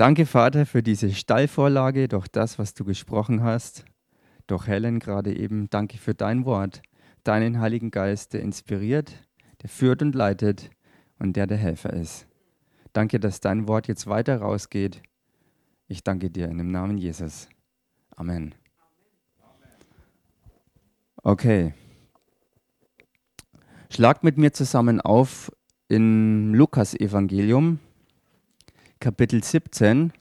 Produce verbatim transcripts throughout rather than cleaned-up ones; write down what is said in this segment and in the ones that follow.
Danke, Vater, für diese Steilvorlage, durch das, was du gesprochen hast, durch Helen gerade eben. Danke für dein Wort, deinen Heiligen Geist, der inspiriert, der führt und leitet und der der Helfer ist. Danke, dass dein Wort jetzt weiter rausgeht. Ich danke dir in dem Namen Jesus. Amen. Okay. Schlagt mit mir zusammen auf im Lukas-Evangelium. Kapitel siebzehn,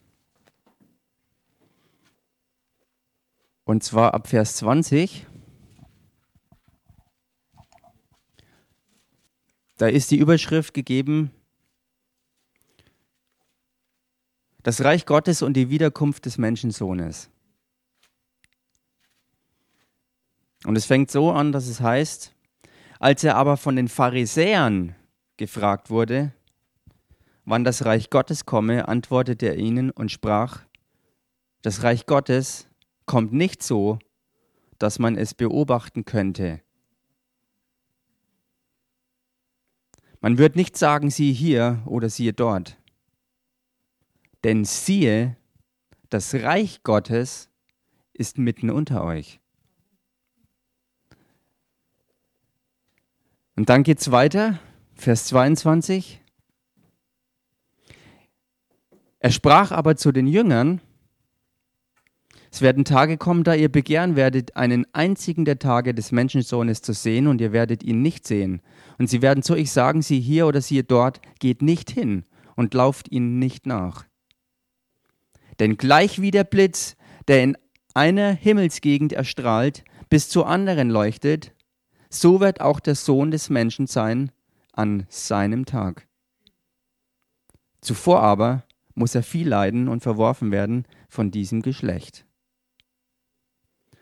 und zwar ab Vers zwanzig. Da ist die Überschrift gegeben: Das Reich Gottes und die Wiederkunft des Menschensohnes. Und es fängt so an, dass es heißt: Als er aber von den Pharisäern gefragt wurde, wann das Reich Gottes komme, antwortete er ihnen und sprach: Das Reich Gottes kommt nicht so, dass man es beobachten könnte. Man wird nicht sagen, siehe hier oder siehe dort. Denn siehe, das Reich Gottes ist mitten unter euch. Und dann geht es weiter, Vers zweiundzwanzig. Er sprach aber zu den Jüngern: Es werden Tage kommen, da ihr begehren werdet, einen einzigen der Tage des Menschensohnes zu sehen, und ihr werdet ihn nicht sehen. Und sie werden zu euch sagen, siehe hier oder siehe dort, geht nicht hin und lauft ihnen nicht nach. Denn gleich wie der Blitz, der in einer Himmelsgegend erstrahlt, bis zur anderen leuchtet, so wird auch der Sohn des Menschen sein an seinem Tag. Zuvor aber muss er viel leiden und verworfen werden von diesem Geschlecht.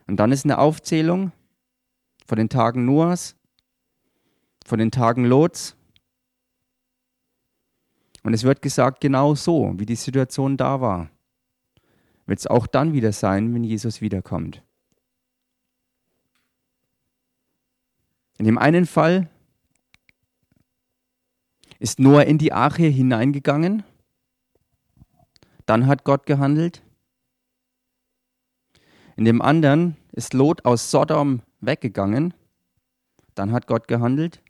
Und dann ist eine Aufzählung von den Tagen Noahs, von den Tagen Lots. Und es wird gesagt, genau so, wie die Situation da war, wird es auch dann wieder sein, wenn Jesus wiederkommt. In dem einen Fall ist Noah in die Arche hineingegangen. Dann hat Gott gehandelt. In dem anderen ist Lot aus Sodom weggegangen. Dann hat Gott gehandelt.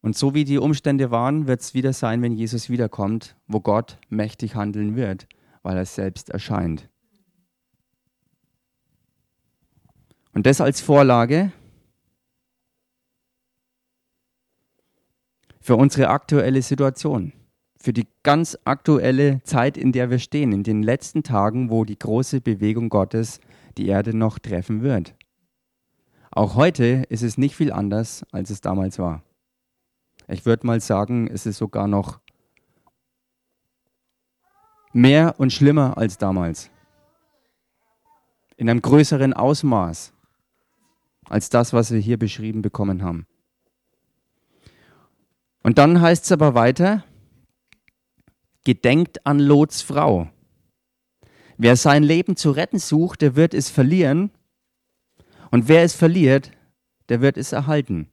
Und so wie die Umstände waren, wird es wieder sein, wenn Jesus wiederkommt, wo Gott mächtig handeln wird, weil er selbst erscheint. Und das als Vorlage für unsere aktuelle Situation. Für die ganz aktuelle Zeit, in der wir stehen, in den letzten Tagen, wo die große Bewegung Gottes die Erde noch treffen wird. Auch heute ist es nicht viel anders, als es damals war. Ich würde mal sagen, es ist sogar noch mehr und schlimmer als damals. In einem größeren Ausmaß als das, was wir hier beschrieben bekommen haben. Und dann heißt es aber weiter: Gedenkt an Lots Frau. Wer sein Leben zu retten sucht, der wird es verlieren. Und wer es verliert, der wird es erhalten.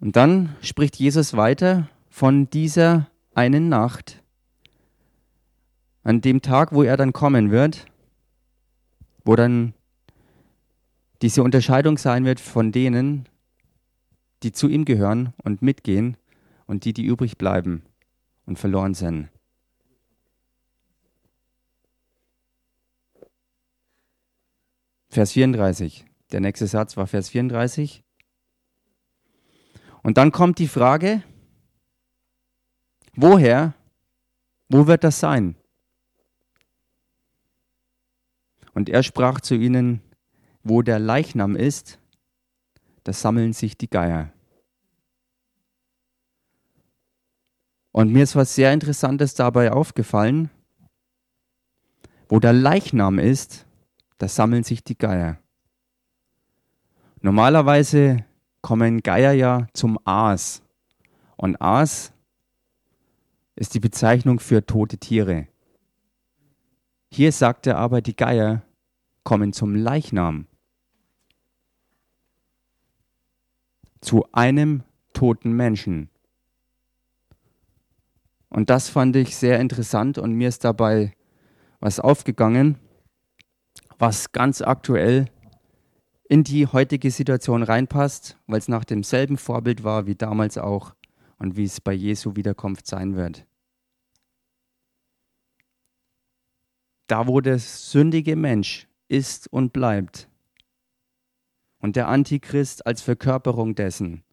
Und dann spricht Jesus weiter von dieser einen Nacht, an dem Tag, wo er dann kommen wird, wo dann diese Unterscheidung sein wird von denen, die zu ihm gehören und mitgehen, und die, die übrig bleiben und verloren sind. Vers vierunddreißig. Der nächste Satz war Vers vierunddreißig. Und dann kommt die Frage: Woher, wo wird das sein? Und er sprach zu ihnen: Wo der Leichnam ist, da sammeln sich die Geier. Und mir ist was sehr Interessantes dabei aufgefallen. Wo der Leichnam ist, da sammeln sich die Geier. Normalerweise kommen Geier ja zum Aas. Und Aas ist die Bezeichnung für tote Tiere. Hier sagt er aber, die Geier kommen zum Leichnam. zu einem toten Menschen. Und das fand ich sehr interessant und mir ist dabei was aufgegangen, was ganz aktuell in die heutige Situation reinpasst, weil es nach demselben Vorbild war wie damals auch und wie es bei Jesu Wiederkunft sein wird. Da, wo der sündige Mensch ist und bleibt und der Antichrist als Verkörperung dessen,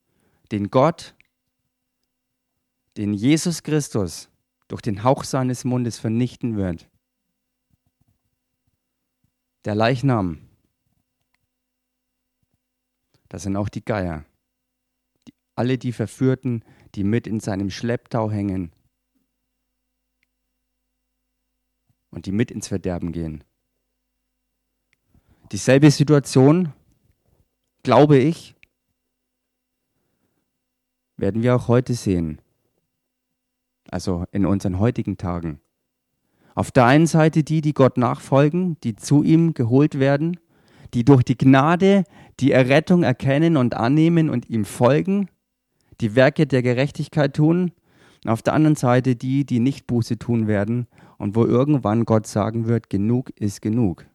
den Gott, den Jesus Christus durch den Hauch seines Mundes vernichten wird. Der Leichnam, das sind auch die Geier, die, alle die Verführten, die mit in seinem Schlepptau hängen und die mit ins Verderben gehen. Dieselbe Situation, glaube ich, werden wir auch heute sehen, also in unseren heutigen Tagen. Auf der einen Seite die, die Gott nachfolgen, die zu ihm geholt werden, die durch die Gnade die Errettung erkennen und annehmen und ihm folgen, die Werke der Gerechtigkeit tun. Und auf der anderen Seite die, die nicht Buße tun werden und wo irgendwann Gott sagen wird, genug ist genug.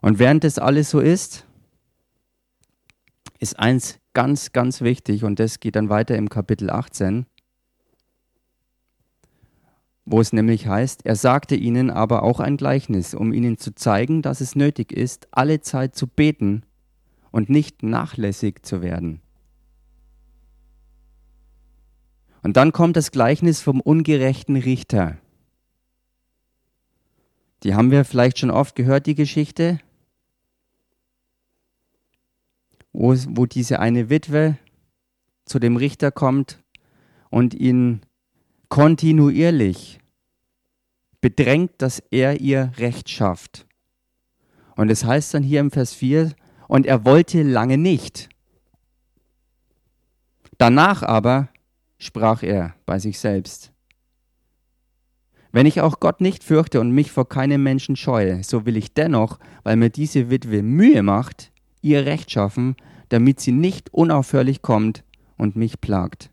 Und während das alles so ist, ist eins ganz, ganz wichtig und das geht dann weiter im Kapitel achtzehn. Wo es nämlich heißt, er sagte ihnen aber auch ein Gleichnis, um ihnen zu zeigen, dass es nötig ist, alle Zeit zu beten und nicht nachlässig zu werden. Und dann kommt das Gleichnis vom ungerechten Richter. Die haben wir vielleicht schon oft gehört, die Geschichte, wo, wo diese eine Witwe zu dem Richter kommt und ihn kontinuierlich bedrängt, dass er ihr Recht schafft. Und es heißt dann hier im Vers vier, und er wollte lange nicht. Danach aber sprach er bei sich selbst: Wenn ich auch Gott nicht fürchte und mich vor keinem Menschen scheue, so will ich dennoch, weil mir diese Witwe Mühe macht, ihr Recht schaffen, damit sie nicht unaufhörlich kommt und mich plagt.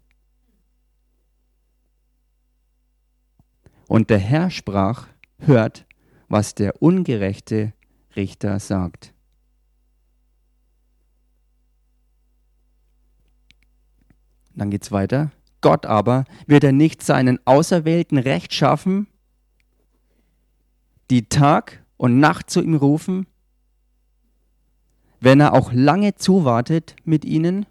Und der Herr sprach, hört, was der ungerechte Richter sagt. Dann geht's weiter. Gott aber wird er nicht seinen Auserwählten Recht schaffen, die Tag und Nacht zu ihm rufen, wenn er auch lange zuwartet mit ihnen?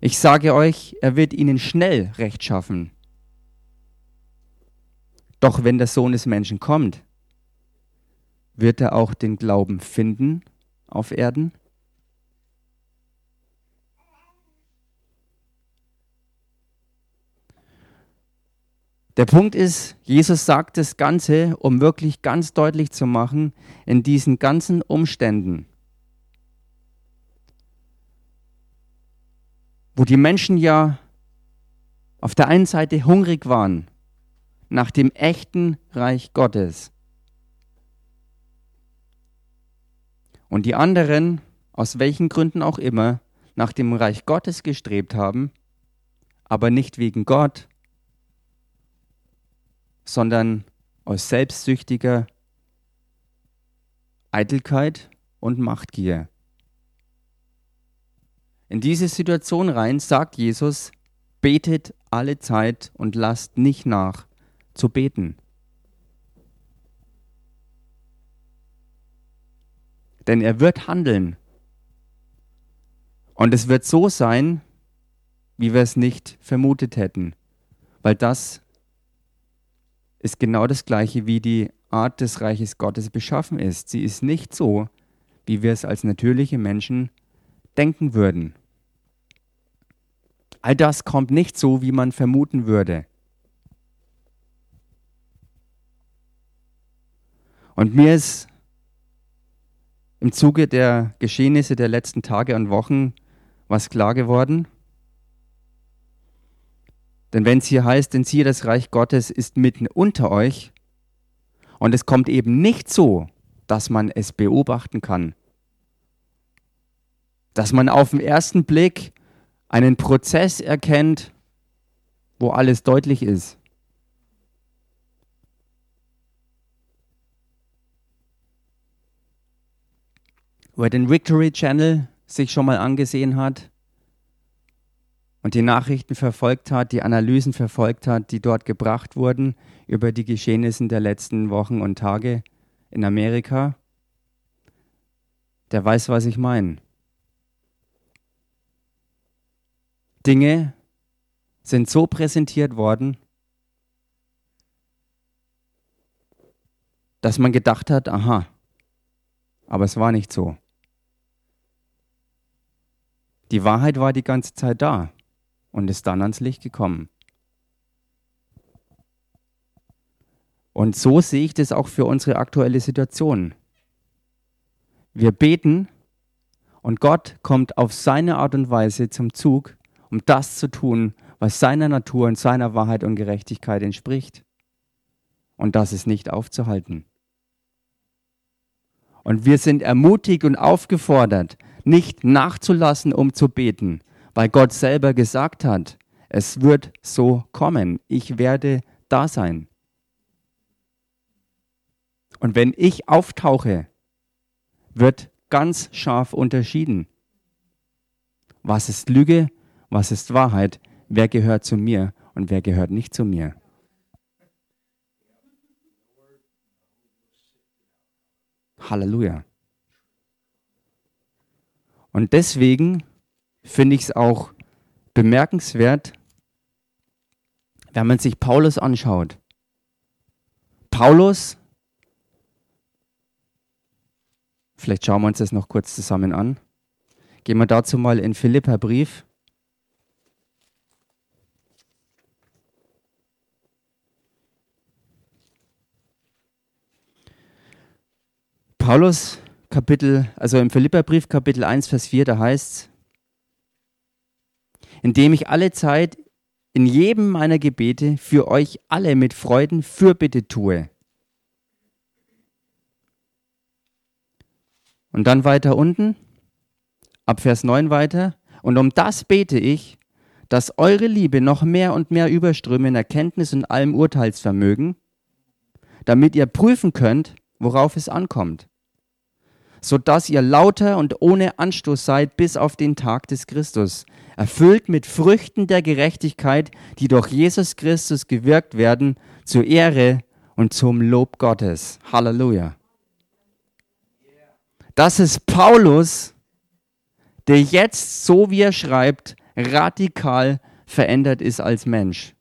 Ich sage euch, er wird ihnen schnell Recht schaffen. Doch wenn der Sohn des Menschen kommt, wird er auch den Glauben finden auf Erden? Der Punkt ist, Jesus sagt das Ganze, um wirklich ganz deutlich zu machen, in diesen ganzen Umständen, wo die Menschen ja auf der einen Seite hungrig waren nach dem echten Reich Gottes und die anderen, aus welchen Gründen auch immer, nach dem Reich Gottes gestrebt haben, aber nicht wegen Gott, sondern aus selbstsüchtiger Eitelkeit und Machtgier. In diese Situation rein sagt Jesus, betet alle Zeit und lasst nicht nach zu beten. Denn er wird handeln. Und es wird so sein, wie wir es nicht vermutet hätten. Weil das ist genau das Gleiche, wie die Art des Reiches Gottes beschaffen ist. Sie ist nicht so, wie wir es als natürliche Menschen denken würden. All das kommt nicht so, wie man vermuten würde. Und mir ist im Zuge der Geschehnisse der letzten Tage und Wochen was klar geworden. Denn wenn es hier heißt, denn siehe, das Reich Gottes ist mitten unter euch, Und es kommt eben nicht so, dass man es beobachten kann. Dass man auf den ersten Blick einen Prozess erkennt, wo alles deutlich ist. Wer den Victory Channel sich schon mal angesehen hat und die Nachrichten verfolgt hat, die Analysen verfolgt hat, die dort gebracht wurden über die Geschehnisse der letzten Wochen und Tage in Amerika, der weiß, was ich meine. Dinge sind so präsentiert worden, dass man gedacht hat, aha, aber es war nicht so. Die Wahrheit war die ganze Zeit da und ist dann ans Licht gekommen. Und so sehe ich das auch für unsere aktuelle Situation. Wir beten und Gott kommt auf seine Art und Weise zum Zug, um das zu tun, was seiner Natur und seiner Wahrheit und Gerechtigkeit entspricht. Und das ist nicht aufzuhalten. Und wir sind ermutigt und aufgefordert, nicht nachzulassen, um zu beten, weil Gott selber gesagt hat, es wird so kommen, ich werde da sein. Und wenn ich auftauche, wird ganz scharf unterschieden. Was ist Lüge? Was ist Wahrheit? Wer gehört zu mir und wer gehört nicht zu mir? Halleluja. Und deswegen finde ich es auch bemerkenswert, wenn man sich Paulus anschaut. Paulus, vielleicht schauen wir uns das noch kurz zusammen an. Gehen wir dazu mal in Philipperbrief. Paulus, Kapitel, also im Philipperbrief, Kapitel eins, Vers vier, da heißt es, indem ich alle Zeit in jedem meiner Gebete für euch alle mit Freuden Fürbitte tue. Und dann weiter unten, ab Vers neun weiter, und um das bete ich, dass eure Liebe noch mehr und mehr überströme in Erkenntnis und allem Urteilsvermögen, damit ihr prüfen könnt, worauf es ankommt, sodass ihr lauter und ohne Anstoß seid bis auf den Tag des Christus, erfüllt mit Früchten der Gerechtigkeit, die durch Jesus Christus gewirkt werden, zur Ehre und zum Lob Gottes. Halleluja. Das ist Paulus, der jetzt, so wie er schreibt, radikal verändert ist als Mensch.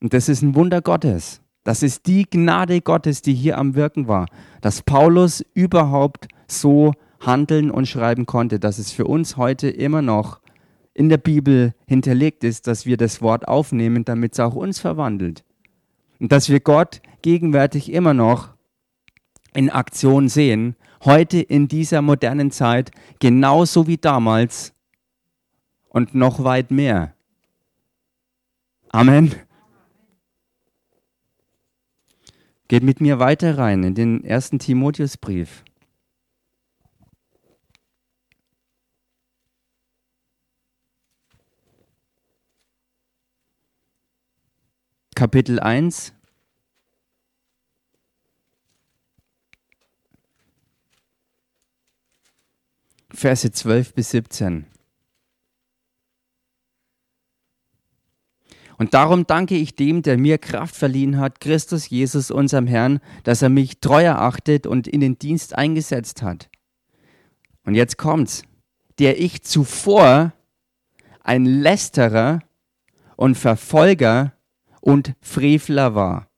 Und das ist ein Wunder Gottes. Das ist die Gnade Gottes, die hier am Wirken war, dass Paulus überhaupt so handeln und schreiben konnte, dass es für uns heute immer noch in der Bibel hinterlegt ist, dass wir das Wort aufnehmen, damit es auch uns verwandelt. Und dass wir Gott gegenwärtig immer noch in Aktion sehen, heute in dieser modernen Zeit, genauso wie damals und noch weit mehr. Amen. Geht mit mir weiter rein in den ersten Timotheusbrief. Kapitel eins. Verse zwölf bis siebzehn. Und darum danke ich dem, der mir Kraft verliehen hat, Christus Jesus, unserem Herrn, dass er mich treu erachtet und in den Dienst eingesetzt hat. Und jetzt kommt's, der ich zuvor ein Lästerer und Verfolger und Frevler war.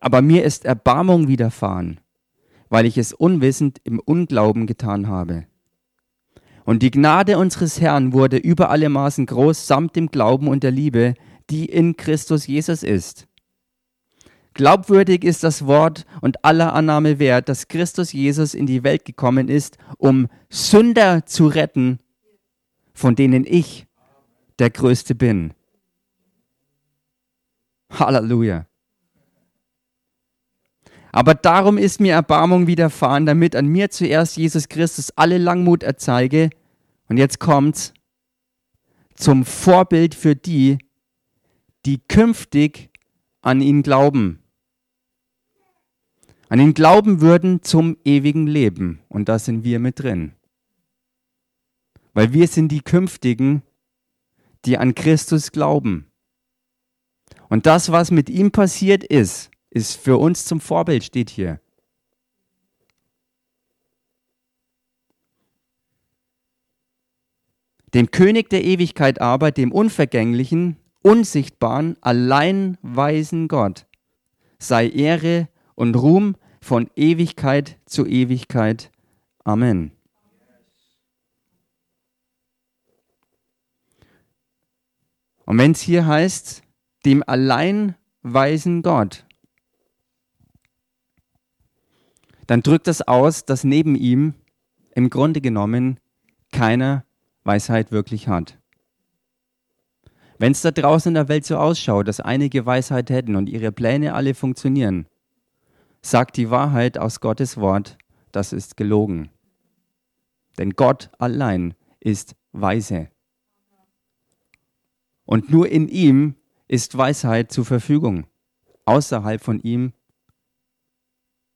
Aber mir ist Erbarmung widerfahren, weil ich es unwissend im Unglauben getan habe. Und die Gnade unseres Herrn wurde über alle Maßen groß, samt dem Glauben und der Liebe, die in Christus Jesus ist. Glaubwürdig ist das Wort und aller Annahme wert, dass Christus Jesus in die Welt gekommen ist, um Sünder zu retten, von denen ich der Größte bin. Halleluja. Aber darum ist mir Erbarmung widerfahren, damit an mir zuerst Jesus Christus alle Langmut erzeige. Und jetzt kommt's, zum Vorbild für die, die künftig an ihn glauben. An ihn glauben würden zum ewigen Leben. Und da sind wir mit drin. Weil wir sind die Künftigen, die an Christus glauben. Und das, was mit ihm passiert ist, ist für uns zum Vorbild, steht hier. Dem König der Ewigkeit aber, dem unvergänglichen, unsichtbaren, allein weisen Gott, sei Ehre und Ruhm von Ewigkeit zu Ewigkeit. Amen. Und wenn es hier heißt, dem allein weisen Gott, dann drückt das aus, dass neben ihm im Grunde genommen keiner Weisheit wirklich hat. Wenn es da draußen in der Welt so ausschaut, dass einige Weisheit hätten und ihre Pläne alle funktionieren, sagt die Wahrheit aus Gottes Wort, das ist gelogen. Denn Gott allein ist weise. Und nur in ihm ist Weisheit zur Verfügung. Außerhalb von ihm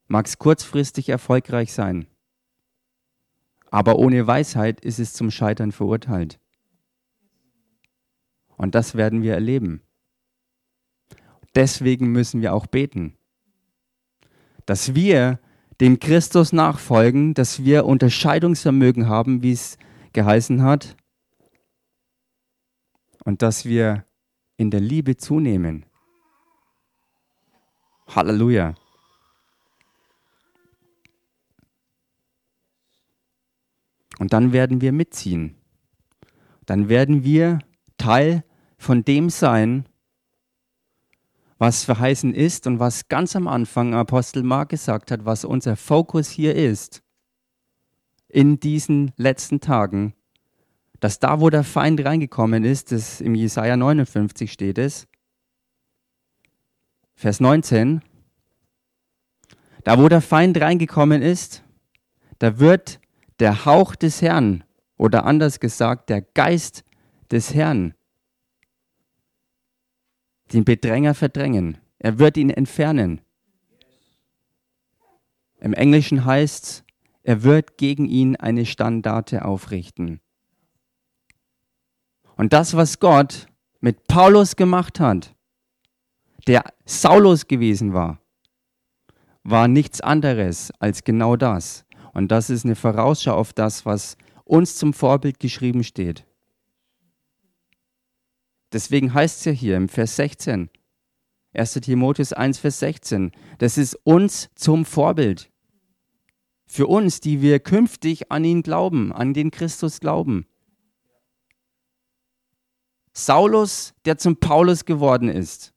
mag es kurzfristig erfolgreich sein, aber ohne Weisheit ist es zum Scheitern verurteilt. Und das werden wir erleben. Deswegen müssen wir auch beten, dass wir dem Christus nachfolgen, dass wir Unterscheidungsvermögen haben, wie es geheißen hat, und dass wir in der Liebe zunehmen. Halleluja. Und dann werden wir mitziehen. Dann werden wir Teil von dem sein, was verheißen ist und was ganz am Anfang Apostel Mark gesagt hat, was unser Fokus hier ist, in diesen letzten Tagen, dass da, wo der Feind reingekommen ist, das im Jesaja neunundfünfzig steht es, Vers neunzehn, da, wo der Feind reingekommen ist, da wird der Hauch des Herrn, oder anders gesagt, der Geist des Herrn, den Bedränger verdrängen. Er wird ihn entfernen. Im Englischen heißt es, er wird gegen ihn eine Standarte aufrichten. Und das, was Gott mit Paulus gemacht hat, der Saulus gewesen war, war nichts anderes als genau das. Und das ist eine Vorausschau auf das, was uns zum Vorbild geschrieben steht. Deswegen heißt es ja hier im Vers sechzehn, erster. Timotheus eins, Vers sechzehn, das ist uns zum Vorbild. Für uns, die wir künftig an ihn glauben, an den Christus glauben. Saulus, der zum Paulus geworden ist,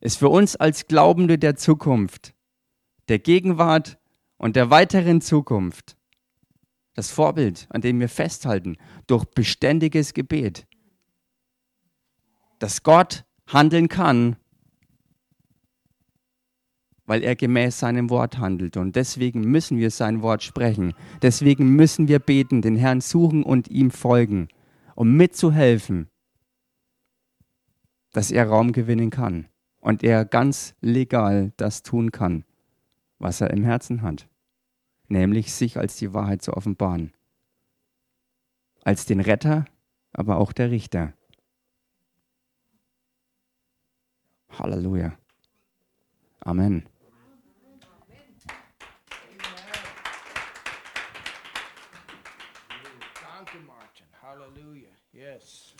ist für uns als Glaubende der Zukunft, der Gegenwart und der weiteren Zukunft das Vorbild, an dem wir festhalten, durch beständiges Gebet, dass Gott handeln kann, weil er gemäß seinem Wort handelt. Und deswegen müssen wir sein Wort sprechen. Deswegen müssen wir beten, den Herrn suchen und ihm folgen, um mitzuhelfen, dass er Raum gewinnen kann und er ganz legal das tun kann, was er im Herzen hat, nämlich sich als die Wahrheit zu offenbaren, als den Retter, aber auch der Richter. Halleluja. Amen. Danke, Martin. Halleluja. Yes.